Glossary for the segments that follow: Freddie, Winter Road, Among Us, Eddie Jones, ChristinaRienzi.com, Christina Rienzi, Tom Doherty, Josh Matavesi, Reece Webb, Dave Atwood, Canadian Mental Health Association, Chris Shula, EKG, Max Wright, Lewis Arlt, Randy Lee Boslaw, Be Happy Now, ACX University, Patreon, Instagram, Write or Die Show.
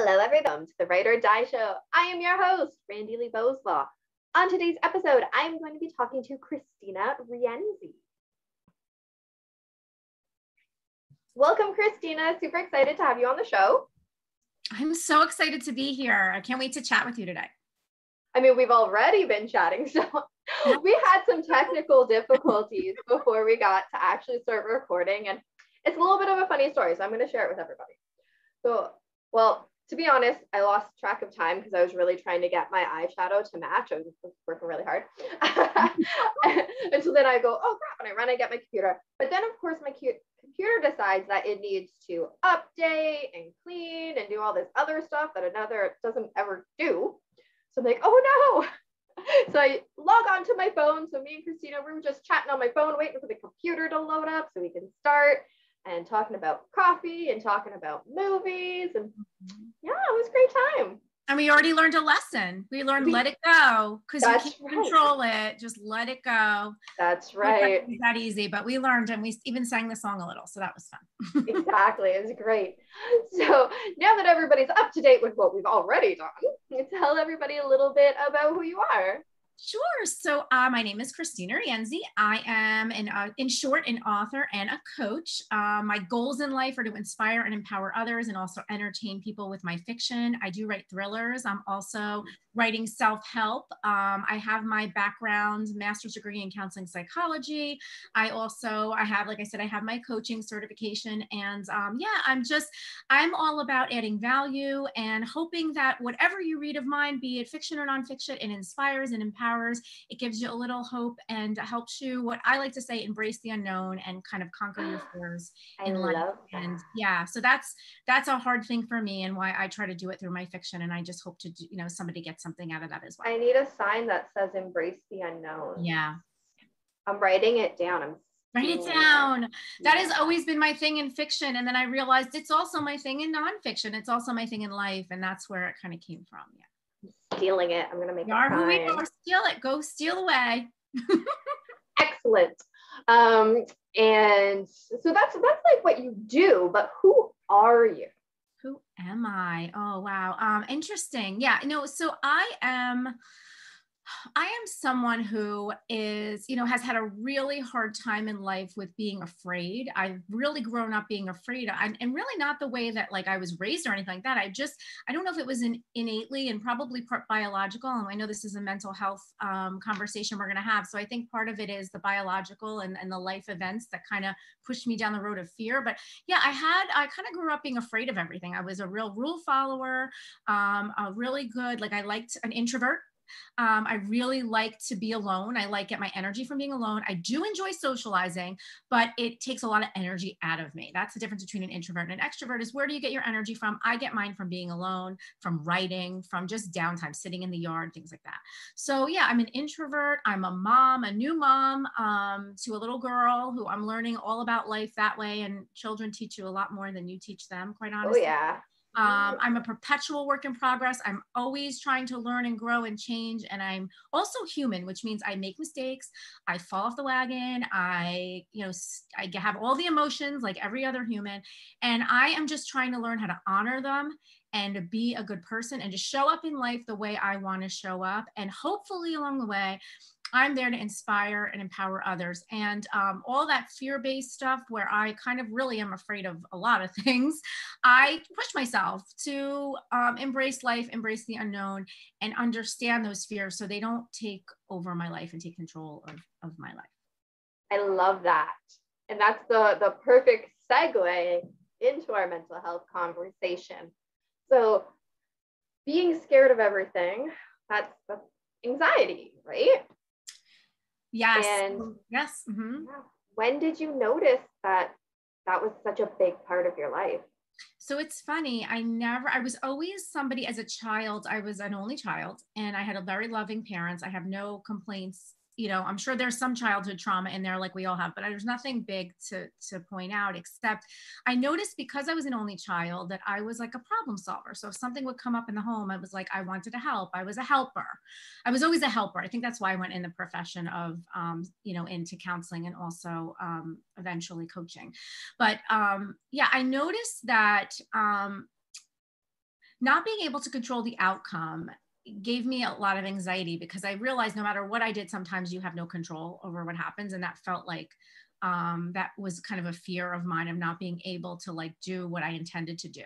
Hello, everybody. Welcome to the Write or Die Show. I am your host, Randy Lee Boslaw. On today's episode, I'm going to be talking to Christina Rienzi. Welcome, Christina. Super excited to have you on the show. I'm so excited to be here. I can't wait to chat with you today. I mean, we've already been chatting, so we had some technical difficulties before we got to actually start recording, and it's a little bit of a funny story, so I'm going to share it with everybody. So, well, to be honest, I lost track of time because I was really trying to get my eyeshadow to match. I was working really hard. And so then I go, oh crap, and I run and get my computer. But then of course my computer decides that it needs to update and clean and do all this other stuff that another doesn't ever do. So I'm like, oh no. So I log on to my phone. So me and Christina, we were just chatting on my phone, waiting for the computer to load up so we can start. And talking about coffee and talking about movies. And yeah, it was a great time. And we already learned a lesson. We learned let it go because you can't control it. Just let it go. That's right. It's not easy, but we learned and we even sang the song a little. So that was fun. Exactly. It was great. So now that everybody's up to date with what we've already done, can you tell everybody a little bit about who you are? Sure. So my name is Christina Rienzi. I am, in short, an author and a coach. My goals in life are to inspire and empower others and also entertain people with my fiction. I do write thrillers. I'm also writing self-help. I have my background, master's degree in counseling psychology. I have my coaching certification. And I'm all about adding value and hoping that whatever you read of mine, be it fiction or nonfiction, it inspires and empowers. It gives you a little hope and helps you, what I like to say, embrace the unknown and kind of conquer your fears in life. And yeah, so that's a hard thing for me and why I try to do it through my fiction. And I just hope to, somebody gets something out of that as well. I need a sign that says embrace the unknown. Yeah. I'm writing it down. Write it down. That has always been my thing in fiction. And then I realized it's also my thing in nonfiction. It's also my thing in life. And that's where it kind of came from. Yeah. Stealing it. I'm gonna make it. Steal it. Go steal away. Excellent. And so that's like what you do. But who are you? Who am I? Oh wow. Interesting. Yeah. No. So I am someone who is, has had a really hard time in life with being afraid. I've really grown up being afraid and really not the way that like I was raised or anything like that. I don't know if it was innately and probably part biological. And I know this is a mental health conversation we're going to have. So I think part of it is the biological and the life events that kind of pushed me down the road of fear. But yeah, I kind of grew up being afraid of everything. I was a real rule follower, I liked an introvert. I really like to be alone. I get my energy from being alone. I do enjoy socializing, but it takes a lot of energy out of me. That's the difference between an introvert and an extrovert is where do you get your energy from? I get mine from being alone, from writing, from just downtime, sitting in the yard, things like that. So yeah, I'm an introvert. I'm a mom, a new mom to a little girl who I'm learning all about life that way. And children teach you a lot more than you teach them, quite honestly. Oh yeah. I'm a perpetual work in progress. I'm always trying to learn and grow and change. And I'm also human, which means I make mistakes. I fall off the wagon. I have all the emotions like every other human. And I am just trying to learn how to honor them and to be a good person and to show up in life the way I want to show up. And hopefully along the way, I'm there to inspire and empower others. And all that fear-based stuff where I kind of really am afraid of a lot of things, I push myself to embrace life, embrace the unknown, and understand those fears so they don't take over my life and take control of my life. I love that. And that's the perfect segue into our mental health conversation. So being scared of everything, that's anxiety, right? Yes. And yes. Mm-hmm. When did you notice that was such a big part of your life? So it's funny. I was always somebody as a child. I was an only child and I had a very loving parents. I have no complaints. I'm sure there's some childhood trauma in there like we all have, but there's nothing big to point out, except I noticed because I was an only child that I was like a problem solver. So if something would come up in the home, I was like, I wanted to help. I was a helper. I was always a helper. I think that's why I went in the profession of, into counseling and also eventually coaching. But I noticed that not being able to control the outcome gave me a lot of anxiety, because I realized no matter what I did, sometimes you have no control over what happens. And that felt like, that was kind of a fear of mine, of not being able to like do what I intended to do.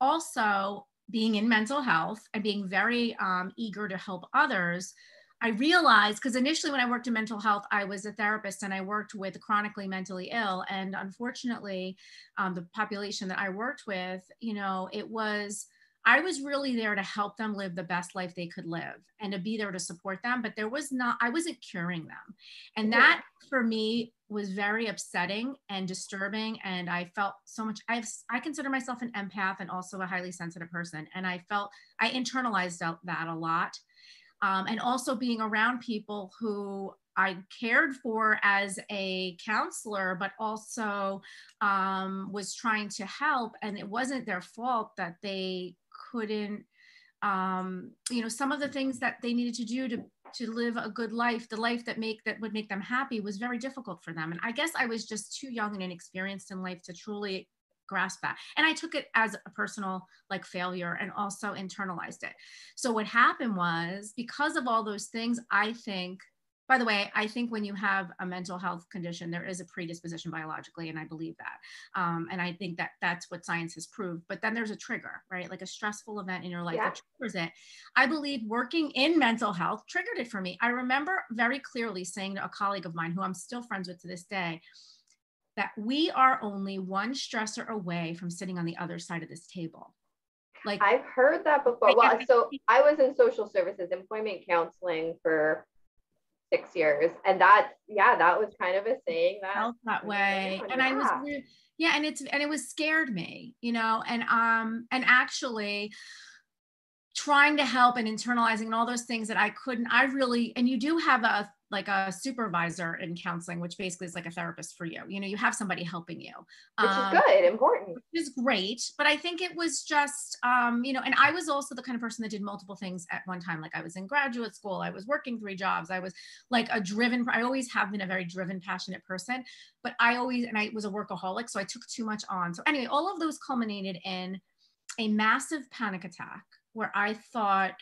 Also, being in mental health and being very eager to help others, I realized, because initially when I worked in mental health, I was a therapist and I worked with chronically mentally ill. And unfortunately, the population that I worked with, you know, it was, I was really there to help them live the best life they could live and to be there to support them. But there was not, I wasn't curing them. And that for me was very upsetting and disturbing. And I felt so much, I consider myself an empath and also a highly sensitive person. And I felt, I internalized that a lot. And also being around people who I cared for as a counselor, but also was trying to help. And it wasn't their fault that they couldn't, you know, some of the things that they needed to do to live a good life, the life that would make them happy, was very difficult for them. And I guess I was just too young and inexperienced in life to truly grasp that. And I took it as a personal like failure and also internalized it. So what happened was, because of all those things, I think, by the way, I think when you have a mental health condition, there is a predisposition biologically, and I believe that. And I think that that's what science has proved. But then there's a trigger, right? Like a stressful event in your life that triggers it. I believe working in mental health triggered it for me. I remember very clearly saying to a colleague of mine, who I'm still friends with to this day, that we are only one stressor away from sitting on the other side of this table. Like, I've heard that before. Well, so I was in social services, employment counseling for 6 years. And that, yeah, that was kind of a saying that felt that way. And I was, yeah. And it scared me, you know, and actually trying to help and internalizing and all those things that I couldn't, and you do have a supervisor in counseling, which basically is like a therapist for you. You know, you have somebody helping you. Which is good, important. Which is great. But I think it was just, you know, and I was also the kind of person that did multiple things at one time. Like I was in graduate school, I was working 3 jobs. I was like I always have been a very driven, passionate person, but I was a workaholic. So I took too much on. So anyway, all of those culminated in a massive panic attack where I thought,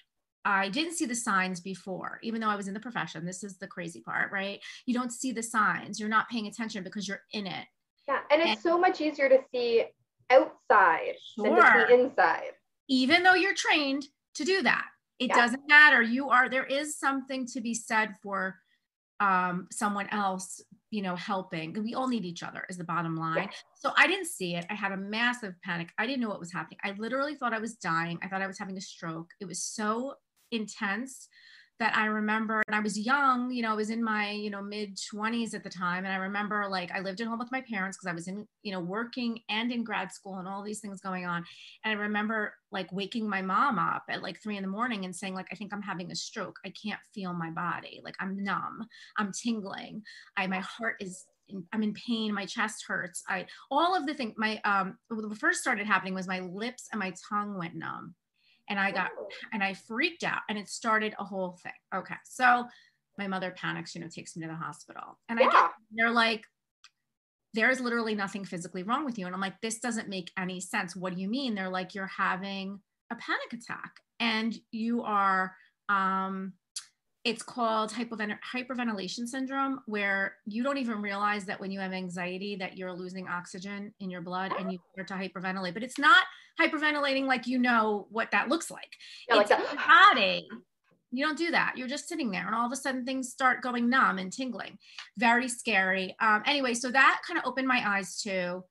I didn't see the signs before, even though I was in the profession. This is the crazy part, right? You don't see the signs. You're not paying attention because you're in it. Yeah, and it's so much easier to see outside than to see inside. Even though you're trained to do that, it doesn't matter. There is something to be said for someone else, you know, helping. We all need each other is the bottom line. Yeah. So I didn't see it. I had a massive panic. I didn't know what was happening. I literally thought I was dying. I thought I was having a stroke. It was so intense that I remember, and I was young, you know, I was in my, you know, mid-20s at the time. And I remember like I lived at home with my parents because I was in, you know, working and in grad school and all these things going on. And I remember like waking my mom up at like 3 a.m. and saying like, I think I'm having a stroke. I can't feel my body. Like I'm numb, I'm tingling. My heart is, I'm in pain. My chest hurts. All of the things, what first started happening was my lips and my tongue went numb. And I freaked out, and it started a whole thing. Okay. So my mother panics, you know, takes me to the hospital, and I get, they're like, there's literally nothing physically wrong with you. And I'm like, this doesn't make any sense. What do you mean? They're like, you're having a panic attack, and you are, it's called hyperventilation syndrome, where you don't even realize that when you have anxiety that you're losing oxygen in your blood and you start to hyperventilate. But it's not hyperventilating like you know what that looks like. Yeah, it's like your body. You don't do that. You're just sitting there and all of a sudden things start going numb and tingling. Very scary. Anyway, so that kind of opened my eyes to,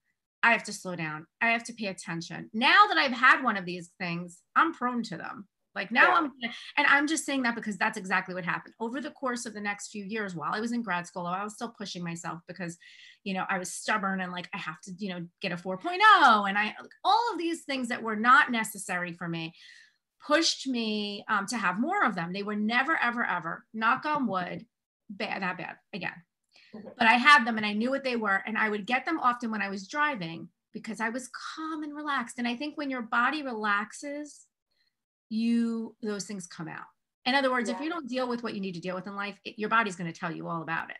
I have to slow down. I have to pay attention. Now that I've had one of these things, I'm prone to them. Like now I'm just saying that because that's exactly what happened over the course of the next few years while I was in grad school. I was still pushing myself because, you know, I was stubborn and like, I have to, you know, get a 4.0. And all of these things that were not necessary for me pushed me to have more of them. They were never, ever, ever, knock on wood, that bad again, but I had them and I knew what they were. And I would get them often when I was driving because I was calm and relaxed. And I think when your body relaxes, those things come out. In other words, if you don't deal with what you need to deal with in life, your body's going to tell you all about it.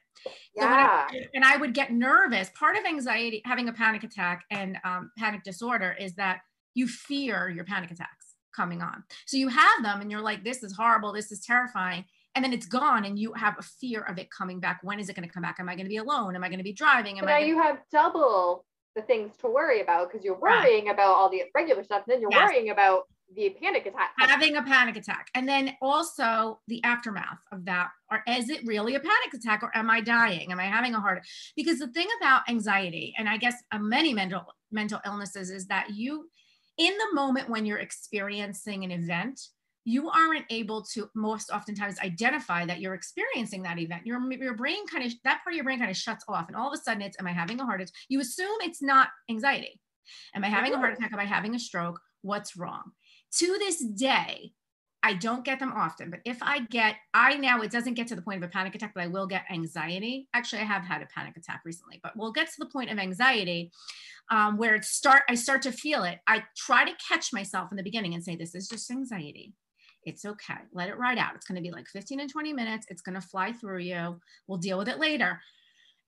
Yeah. So and I would get nervous. Part of anxiety, having a panic attack and panic disorder is that you fear your panic attacks. coming on. So you have them and you're like, this is horrible, this is terrifying. And then it's gone and you have a fear of it coming back. When is it going to come back? Am I going to be alone? Am I going to be driving? Now you have double the things to worry about because you're worrying about all the regular stuff. And then you're worrying about the panic attack. Having a panic attack. And then also the aftermath of that. Or is it really a panic attack? Or am I dying? Am I having a heart attack? Because the thing about anxiety, and I guess many mental illnesses, is that you, in the moment when you're experiencing an event, you aren't able to most oftentimes identify that you're experiencing that event. Your brain kind of, that part of your brain kind of shuts off. And all of a sudden it's, am I having a heart attack? You assume it's not anxiety. Am I having a heart attack? Am I having a stroke? What's wrong? To this day, I don't get them often, but if I get, it doesn't get to the point of a panic attack, but I will get anxiety. Actually, I have had a panic attack recently, but we'll get to the point of anxiety where I start to feel it. I try to catch myself in the beginning and say, this is just anxiety. It's okay. Let it ride out. It's going to be like 15 and 20 minutes. It's going to fly through you. We'll deal with it later.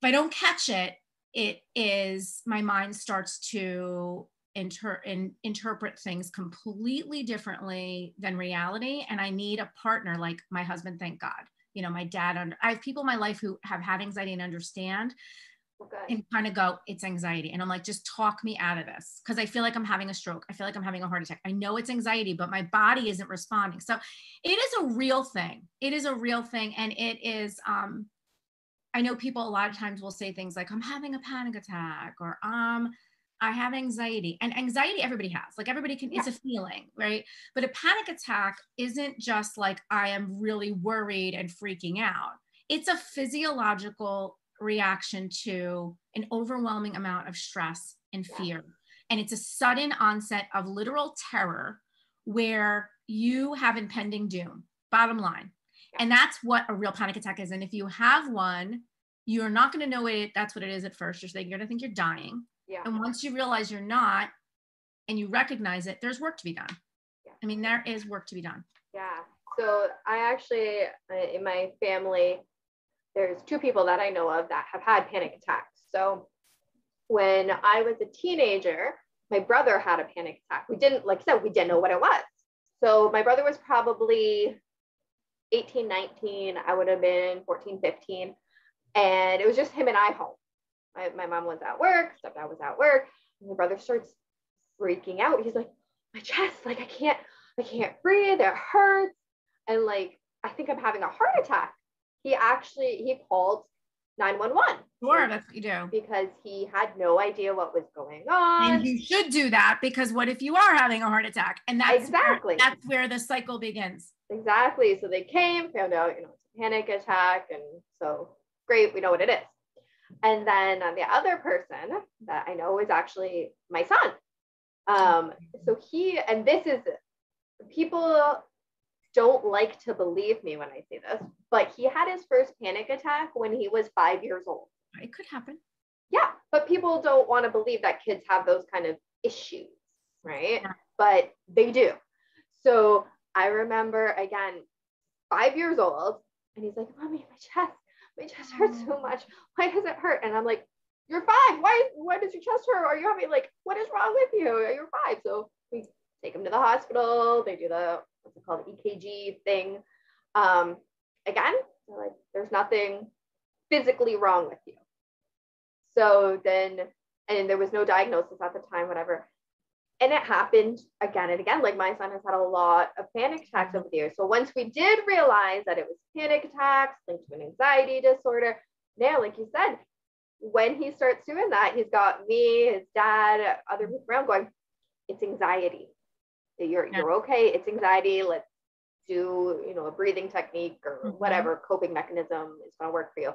If I don't catch it, it is, my mind starts to interpret things completely differently than reality. And I need a partner like my husband, thank God, you know, my dad. I have people in my life who have had anxiety and understand and kind of go, it's anxiety. And I'm like, just talk me out of this. Cause I feel like I'm having a stroke. I feel like I'm having a heart attack. I know it's anxiety, but my body isn't responding. So it is a real thing. It is a real thing. And it is, I know people a lot of times will say things like, I'm having a panic attack, or I have anxiety. And anxiety, everybody has, like everybody can, it's a feeling, right? But a panic attack isn't just like, I am really worried and freaking out. It's a physiological reaction to an overwhelming amount of stress and fear. And it's a sudden onset of literal terror where you have impending doom, bottom line. And that's what a real panic attack is. And if you have one, you're not going to know it. That's what it is at first. You're going to think you're dying. Yeah. And once you realize you're not, and you recognize it, there's work to be done. Yeah. I mean, there is work to be done. Yeah. So I actually, in my family, there's two people that I know of that have had panic attacks. So when I was a teenager, my brother had a panic attack. We didn't, like I said, we didn't know what it was. So my brother was probably 18, 19. I would have been 14, 15. And it was just him and I home. My mom was at work, stepdad was at work, and my brother starts freaking out. He's like, my chest, like I can't breathe, it hurts. And like, I think I'm having a heart attack. He called 911. Sure, that's what you do. Because he had no idea what was going on. And you should do that, because what if you are having a heart attack? And that's exactly that's where the cycle begins. Exactly. So they came, found out, it's a panic attack. And so great, we know what it is. And then the other person that I know is actually my son. And this is, people don't like to believe me when I say this, but he had his first panic attack when he was 5 years old. It could happen. Yeah. But people don't want to believe that kids have those kind of issues, right? Yeah. But they do. So I remember, again, 5 years old, and he's like, Mommy, my chest hurts so much. Why does it hurt? And I'm like, you're 5. Why does your chest hurt? Are you having, like, what is wrong with you? You're 5. So we take him to the hospital. They do the, what's it called, EKG thing. Again, they're like, there's nothing physically wrong with you. So then, and there was no diagnosis at the time, whatever. And it happened again and again. Like, my son has had a lot of panic attacks over the years. So once we did realize that it was panic attacks linked to an anxiety disorder, now, like you said, when he starts doing that, he's got me, his dad, other people around going, it's anxiety. You're okay. It's anxiety. Let's do, a breathing technique or whatever coping mechanism is going to work for you.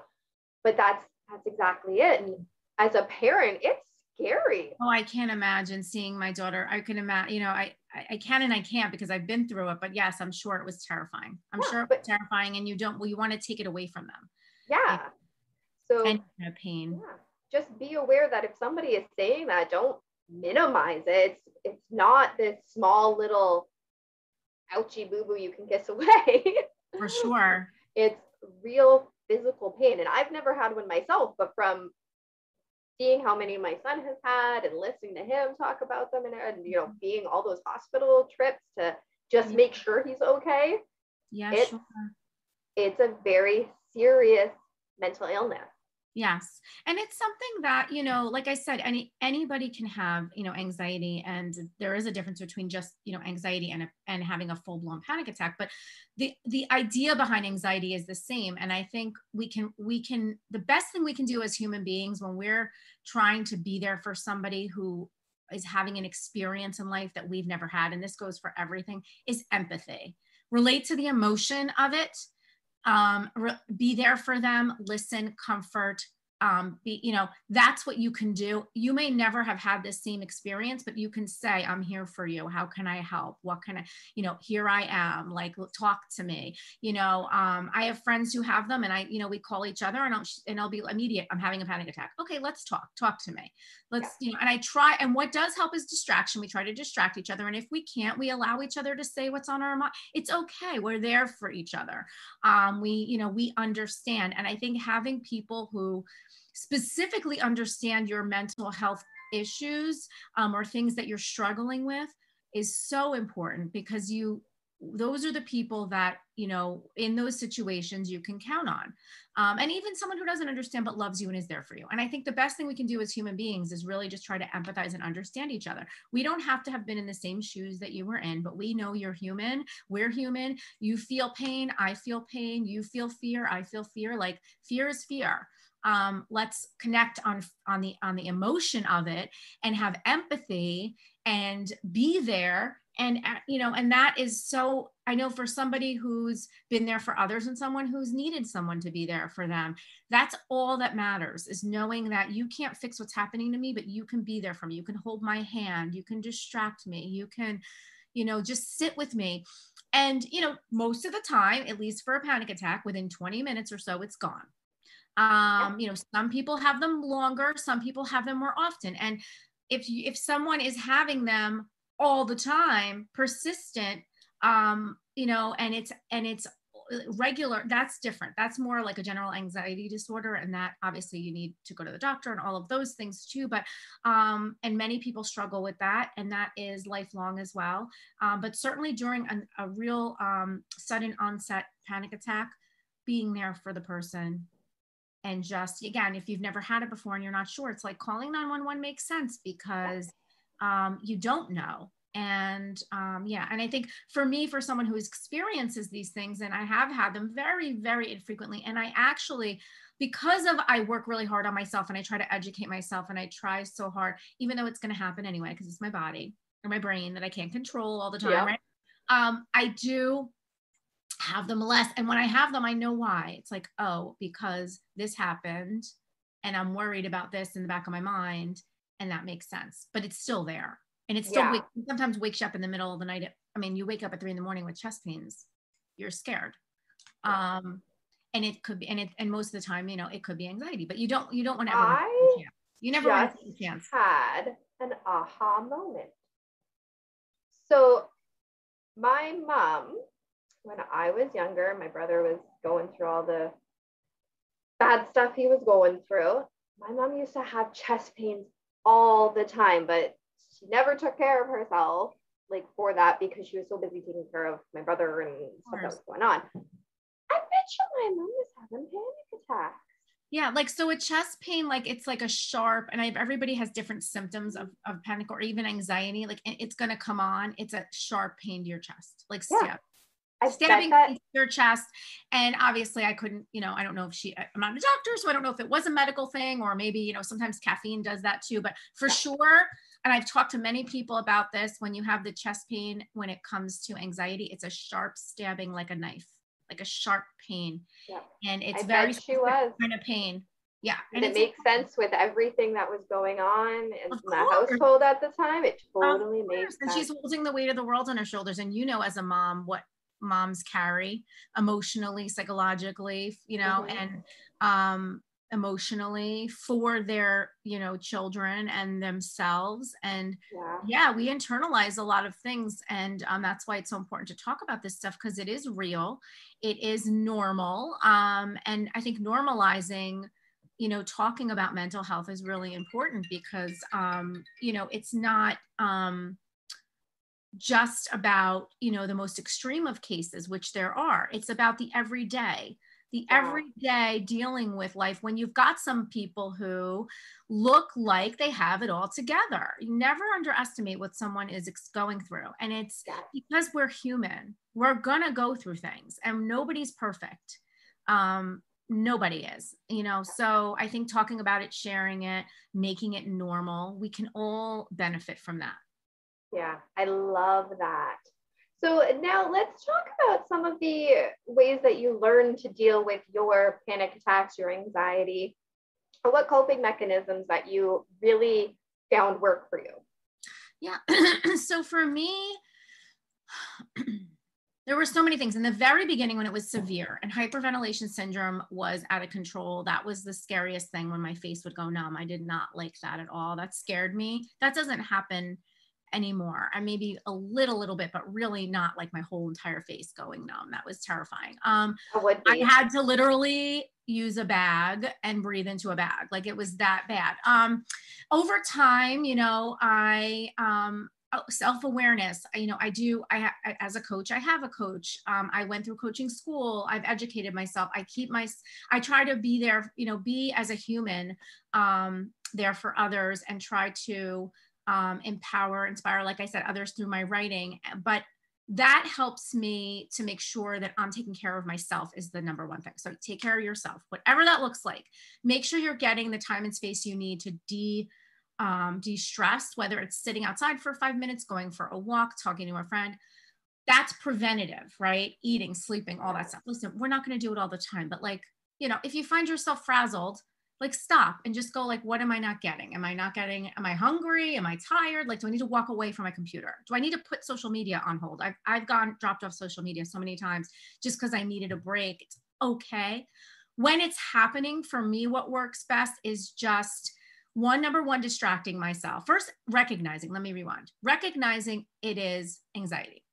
But that's exactly it. And as a parent, it's scary. Oh, I can't imagine seeing my daughter. I can imagine, I can and I can't, because I've been through it, but yes, I'm sure it was terrifying. It was terrifying, and you want to take it away from them. Yeah. Pain. Yeah. Just be aware that if somebody is saying that, don't minimize it. It's not this small little ouchie boo-boo you can kiss away. For sure. It's real physical pain. And I've never had one myself, but from seeing how many my son has had and listening to him talk about them and you know, being all those hospital trips to just make sure he's okay. Yeah, sure. It's a very serious mental illness. Yes. And it's something that, you know, like I said, anybody can have, you know, anxiety, and there is a difference between just, you know, anxiety and having a full blown panic attack. But the idea behind anxiety is the same. And I think we can, the best thing we can do as human beings when we're trying to be there for somebody who is having an experience in life that we've never had, and this goes for everything, is empathy. Relate to the emotion of it. Be there for them, listen, comfort, be, you know, that's what you can do. You may never have had this same experience, but you can say, I'm here for you. How can I help? What can I, you know, here I am, like, talk to me, you know, I have friends who have them, and I, you know, we call each other, and I'll be immediate. I'm having a panic attack. Okay. Let's talk to me. Let's, you know, and I try, and what does help is distraction. We try to distract each other. And if we can't, we allow each other to say what's on our mind. It's okay. We're there for each other. We, you know, we understand. And I think having people who specifically understand your mental health issues or things that you're struggling with is so important, because those are the people that, you know, in those situations you can count on. And even someone who doesn't understand but loves you and is there for you. And I think the best thing we can do as human beings is really just try to empathize and understand each other. We don't have to have been in the same shoes that you were in, but we know you're human. We're human. You feel pain. I feel pain. You feel fear. I feel fear. Like, fear is fear. Let's connect on the emotion of it and have empathy and be there. And, you know, and that is so, I know for somebody who's been there for others and someone who's needed someone to be there for them, that's all that matters, is knowing that you can't fix what's happening to me, but you can be there for me. You can hold my hand. You can distract me. You can, you know, just sit with me. And, you know, most of the time, at least for a panic attack, within 20 minutes or so, it's gone. You know, some people have them longer, some people have them more often. And if someone is having them all the time, persistent, you know, and it's regular, that's different. That's more like a general anxiety disorder. And that obviously you need to go to the doctor and all of those things too. But, and many people struggle with that, and that is lifelong as well. But certainly during a real, sudden onset panic attack, being there for the person. And just, again, if you've never had it before and you're not sure, it's like calling 911 makes sense, because you don't know. And and I think for me, for someone who experiences these things, and I have had them very, very infrequently, and I actually, I work really hard on myself and I try to educate myself and I try so hard, even though it's going to happen anyway, because it's my body or my brain that I can't control all the time, right? I do have them less. And when I have them, I know why. It's like, oh, because this happened and I'm worried about this in the back of my mind. And that makes sense, but it's still there. And it's still sometimes wakes you up in the middle of the night. I mean, you wake up at 3 a.m. with chest pains, you're scared. And it could be, and most of the time, you know, it could be anxiety, but you don't want to ever take a chance. You never want to take a chance. Had an aha moment. So my mom, when I was younger, my brother was going through all the bad stuff he was going through. My mom used to have chest pains all the time, but she never took care of herself, like, for that, because she was so busy taking care of my brother and stuff that was going on. I bet you my mom was having panic attacks. Yeah, like, so a chest pain, like, it's like a sharp, and everybody has different symptoms of panic or even anxiety. Like, it's going to come on. It's a sharp pain to your chest, like stabbing your chest. And obviously I couldn't, you know, I don't know if I'm not a doctor, so I don't know if it was a medical thing, or maybe, you know, sometimes caffeine does that too, but for sure. And I've talked to many people about this. When you have the chest pain, when it comes to anxiety, it's a sharp stabbing, like a knife, like a sharp pain. Yeah. And it's very kind of pain. Yeah. And it makes sense with everything that was going on in the household at the time. It totally makes sense. And she's holding the weight of the world on her shoulders. And you know, as a mom, what moms carry emotionally, psychologically, you know, and emotionally for their, you know, children and themselves. And we internalize a lot of things. And that's why it's so important to talk about this stuff, because it is real. It is normal. And I think normalizing you know, talking about mental health is really important because, you know, it's not just about, you know, the most extreme of cases, which there are. It's about the everyday. The everyday dealing with life when you've got some people who look like they have it all together. You never underestimate what someone is going through. And it's because we're human, we're going to go through things and nobody's perfect. Nobody is, you know, so I think talking about it, sharing it, making it normal, we can all benefit from that. Yeah, I love that. So now let's talk about some of the ways that you learn to deal with your panic attacks, your anxiety, or what coping mechanisms that you really found work for you. Yeah, so for me, there were so many things. In the very beginning when it was severe and hyperventilation syndrome was out of control, that was the scariest thing when my face would go numb. I did not like that at all. That scared me. That doesn't happen anymore. I maybe a little bit, but really not like my whole entire face going numb. That was terrifying. I had to literally use a bag and breathe into a bag. Like it was that bad. Over time, you know, I, self-awareness, you know, as a coach, I have a coach. I went through coaching school. I've educated myself. I try to be there, you know, be as a human, there for others and try to, empower, inspire, like I said, others through my writing. But that helps me to make sure that I'm taking care of myself is the number one thing. So take care of yourself, whatever that looks like. Make sure you're getting the time and space you need to de-stress, whether it's sitting outside for 5 minutes, going for a walk, talking to a friend. That's preventative, right? Eating, sleeping, all that stuff. Listen, we're not going to do it all the time, but like, you know, if you find yourself frazzled, like stop and just go like, what am I not getting? Am I hungry? Am I tired? Like, do I need to walk away from my computer? Do I need to put social media on hold? I've dropped off social media so many times just because I needed a break. It's okay. When it's happening for me, what works best is just number one, distracting myself. First, recognizing it is anxiety.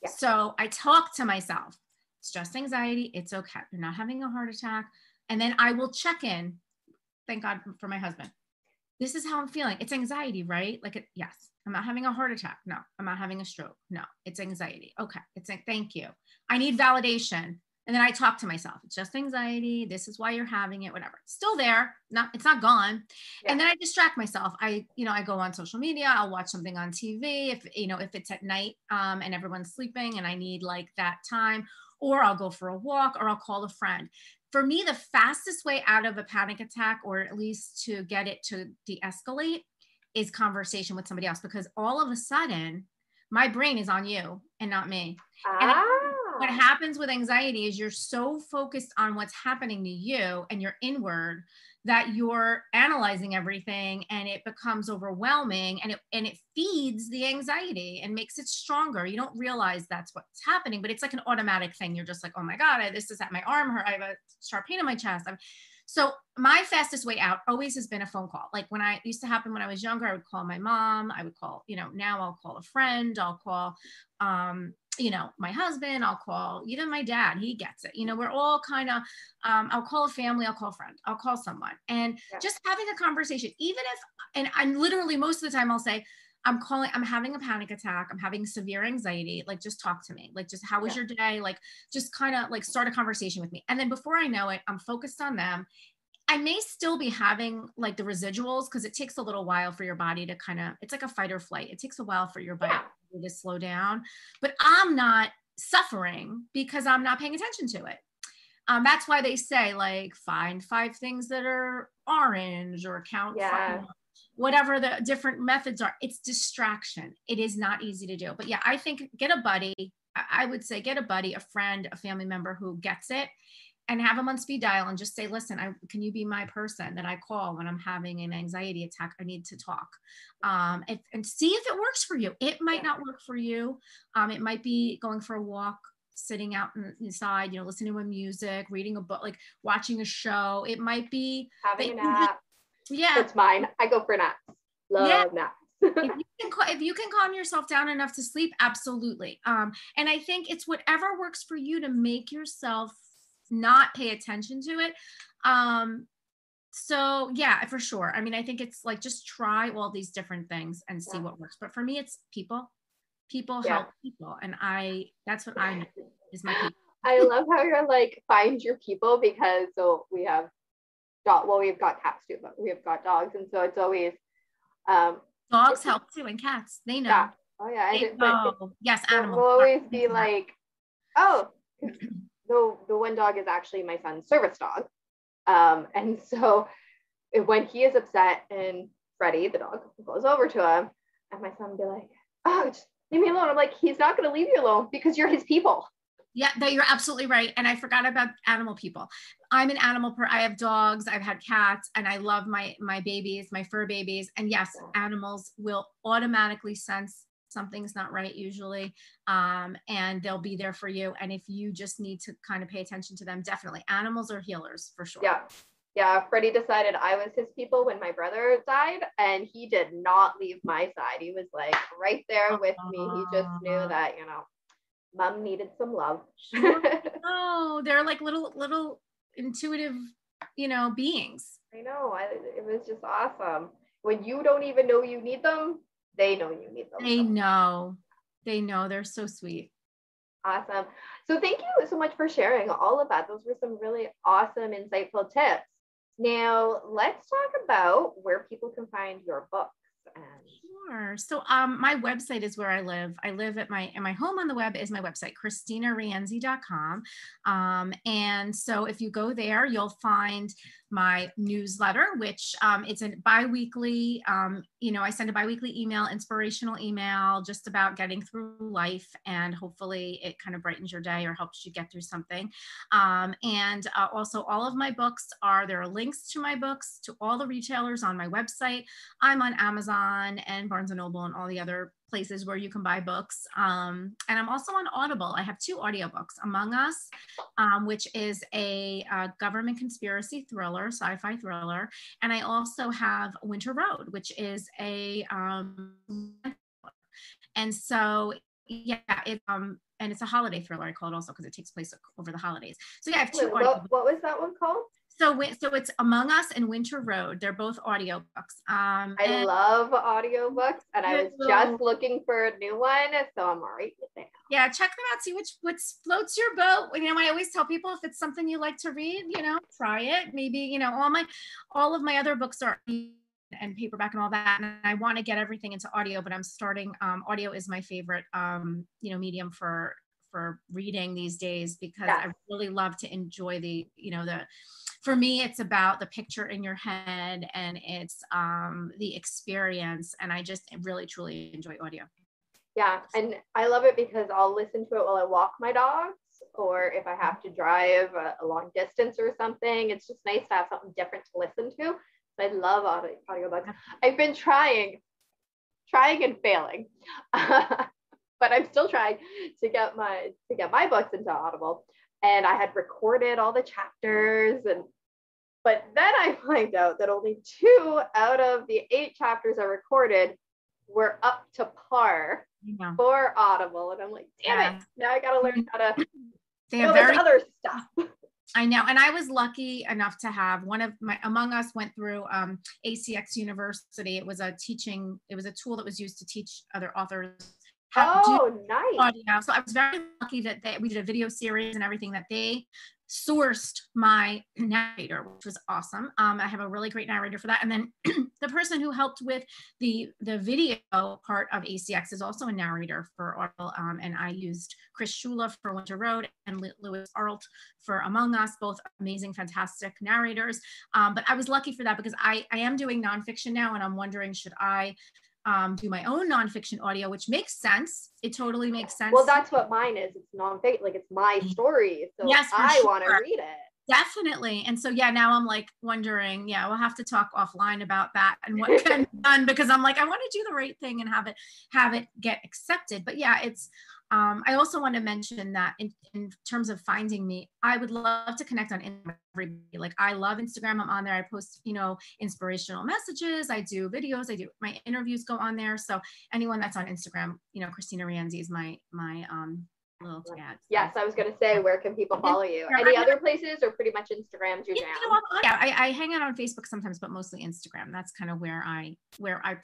Yeah. So I talk to myself, it's just anxiety. It's okay. You're not having a heart attack. And then I will check in. Thank God for my husband. This is how I'm feeling. It's anxiety, right? Like, yes, I'm not having a heart attack. No, I'm not having a stroke. No, it's anxiety. Okay. It's like, thank you. I need validation. And then I talk to myself. It's just anxiety. This is why you're having it, whatever. It's still there. It's not gone. Yeah. And then I distract myself. I go on social media. I'll watch something on TV. If it's at night and everyone's sleeping and I need like that time, or I'll go for a walk or I'll call a friend. For me, the fastest way out of a panic attack, or at least to get it to de-escalate, is conversation with somebody else, because all of a sudden my brain is on you and not me. What happens with anxiety is you're so focused on what's happening to you and your inward that you're analyzing everything and it becomes overwhelming, and it feeds the anxiety and makes it stronger. You don't realize that's what's happening, but it's like an automatic thing. You're just like, oh my God, this is at my arm hurt. I have a sharp pain in my chest. So my fastest way out always has been a phone call. Like used to happen when I was younger, I would call my mom. I would call, you know, now I'll call a friend. I'll call, you know, my husband. I'll call even my dad. He gets it. You know, we're all kind of, I'll call a family. I'll call a friend. I'll call someone. And just having a conversation, even if, and I'm literally most of the time I'll say, I'm having a panic attack. I'm having severe anxiety. Like, just talk to me. Like, just how was your day? Like, just kind of like start a conversation with me. And then before I know it, I'm focused on them. I may still be having like the residuals, because it takes a little while for your body to kind of, it's like a fight or flight. It takes a while for your body to slow down, but I'm not suffering because I'm not paying attention to it. That's why they say like, find 5 things that are orange, or count 5, whatever the different methods are. It's distraction. It is not easy to do, but yeah, I think get a buddy. I would say get a buddy, a friend, a family member who gets it, and have them on speed dial and just say, listen, can you be my person that I call when I'm having an anxiety attack? I need to talk, and see if it works for you. It might not work for you. It might be going for a walk, sitting out inside, you know, listening to music, reading a book, like watching a show. It might be having a nap. Yeah. That's mine. I go for naps. Love naps. If you can calm yourself down enough to sleep, absolutely. And I think it's whatever works for you to make yourself not pay attention to it. So yeah, for sure. I mean, I think it's like, just try all these different things and see what works. But for me, it's people help people. And that's what I know is my people. I love how you're like, find your people, because so we have we've got cats too, but we have got dogs. And so it's always, dogs help too, and cats, they know. Yeah. Oh yeah. Animals will always be like, oh, the one dog is actually my son's service dog. And so when he is upset and Freddie, the dog, goes over to him, and my son will be like, oh, just leave me alone. I'm like, he's not going to leave you alone because you're his people. Yeah, no, you're absolutely right. And I forgot about animal people. I'm an animal I have dogs, I've had cats, and I love my babies, my fur babies. And yes, animals will automatically sense something's not right usually. And they'll be there for you. And if you just need to kind of pay attention to them, definitely. Animals are healers for sure. Yeah. Yeah. Freddie decided I was his people when my brother died, and he did not leave my side. He was like right there with me. He just knew that, you know, mom needed some love. No, they're like little intuitive, you know, beings. I know. It was just awesome. When you don't even know you need them, they know you need them. They know. They're so sweet. Awesome. So thank you so much for sharing all of that. Those were some really awesome, insightful tips. Now let's talk about where people can find your book. Sure. So my website is where I live. I live at my home on the web is my website, ChristinaRienzi.com. And so if you go there, you'll find my newsletter, which it's a bi-weekly, I send a bi-weekly email, inspirational email, just about getting through life. And hopefully it kind of brightens your day or helps you get through something. And also all of my books there are links to my books, to all the retailers on my website. I'm on Amazon and Barnes and Noble and all the other places where you can buy books. And I'm also on Audible. I have 2 audiobooks, Among Us, which is a government conspiracy thriller, sci-fi thriller. And I also have Winter Road, which is and so, yeah, and it's a holiday thriller, I call it also, because it takes place over the holidays. So yeah, I have 2 audiobooks. What was that one called? So it's Among Us and Winter Road. They're both audiobooks. I love audiobooks, and I was just looking for a new one, so I'm all right with that. Yeah, check them out. See what floats your boat. You know, I always tell people if it's something you like to read, you know, try it. Maybe, you know, all of my other books are and paperback and all that, and I want to get everything into audio, but I'm starting. Audio is my favorite, medium for reading these days, because I really love to enjoy for me, it's about the picture in your head, and it's the experience. And I just really, truly enjoy audio. Yeah. And I love it because I'll listen to it while I walk my dogs, or if I have to drive a long distance or something. It's just nice to have something different to listen to. I love audiobooks. I've been trying and failing, but I'm still trying to get my books into Audible. And I had recorded all the chapters, but then I find out that only 2 out of the 8 chapters I recorded were up to par for Audible. And I'm like, damn it, now I gotta learn how to do this other stuff. I know. And I was lucky enough to have one of my Among Us went through ACX University. It was a tool that was used to teach other authors. Nice. Audio. So I was very lucky that we did a video series and everything, that they sourced my narrator, which was awesome. I have a really great narrator for that. And then the person who helped with the video part of ACX is also a narrator for Audible. And I used Chris Shula for Winter Road and Lewis Arlt for Among Us, both amazing, fantastic narrators. But I was lucky for that, because I am doing nonfiction now, and I'm wondering, should I do my own nonfiction audio, which makes sense. It totally makes sense. Well, that's what mine is. It's nonfiction, like it's my story. So yes, I want to read it. Definitely. And so, yeah, now I'm like wondering, we'll have to talk offline about that and what can be done, because I'm like, I want to do the right thing and have it get accepted. But yeah, it's, I also want to mention that in terms of finding me, I would love to connect on Instagram. Like, I love Instagram. I'm on there. I post, inspirational messages. I do videos. My interviews go on there. So anyone that's on Instagram, Christina Rienzi is my Little tags. Yes, I was going to say, where can people follow you? Any other places, or pretty much Instagram's your jam? Yeah, I hang out on Facebook sometimes, but mostly Instagram. That's kind of where I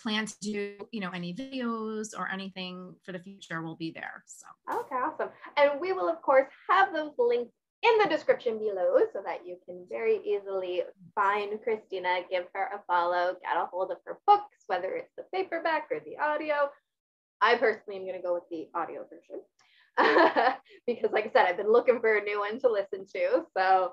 plan to do, you know, any videos or anything for the future will be there. So. Okay, awesome. And we will, of course, have those links in the description below so that you can very easily find Christina, give her a follow, get a hold of her books, whether it's the paperback or the audio. I personally am going to go with the audio version. Because like I said, I've been looking for a new one to listen to, so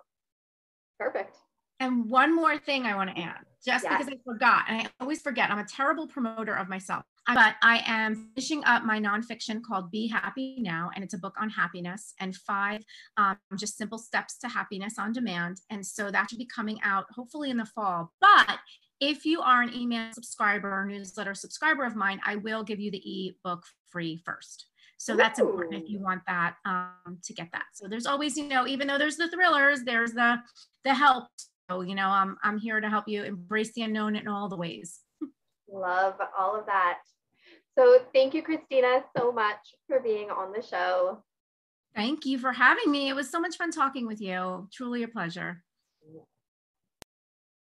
perfect. And one more thing I want to add, just because I forgot, and I always forget, I'm a terrible promoter of myself, but I am finishing up my nonfiction called Be Happy Now, and it's a book on happiness and 5 just simple steps to happiness on demand, and so that should be coming out hopefully in the fall. But if you are an email subscriber or newsletter subscriber of mine, I will give you the ebook free first. So that's important if you want that, to get that. So there's always, you know, even though there's the thrillers, there's the help. So, you know, I'm here to help you embrace the unknown in all the ways. Love all of that. So thank you, Christina, so much for being on the show. Thank you for having me. It was so much fun talking with you. Truly a pleasure.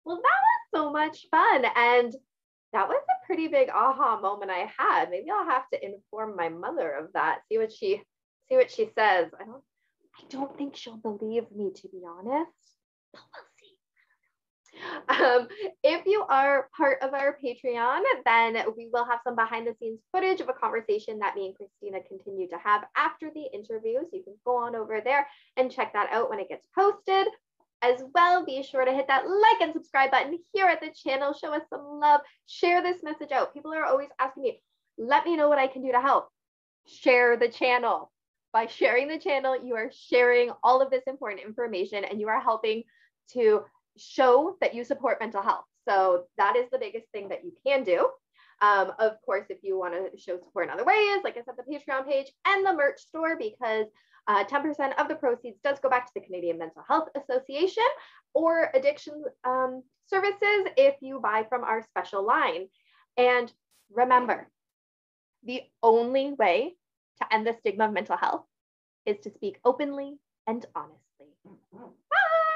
Well, that was so much fun. And that was a pretty big aha moment I had. Maybe I'll have to inform my mother of that. See what she says. I don't think she'll believe me, to be honest, but we'll see. If you are part of our Patreon, then we will have some behind the scenes footage of a conversation that me and Christina continue to have after the interview. So you can go on over there and check that out when it gets posted. As well, be sure to hit that like and subscribe button here at the channel. Show us some love. Share this message out. People are always asking me, let me know what I can do to help. Share the channel. By sharing the channel, you are sharing all of this important information, and you are helping to show that you support mental health. So that is the biggest thing that you can do. Of course, if you want to show support in other ways, like I said, the Patreon page and the merch store, because 10% of the proceeds does go back to the Canadian Mental Health Association or addiction services if you buy from our special line. And remember, the only way to end the stigma of mental health is to speak openly and honestly. Bye!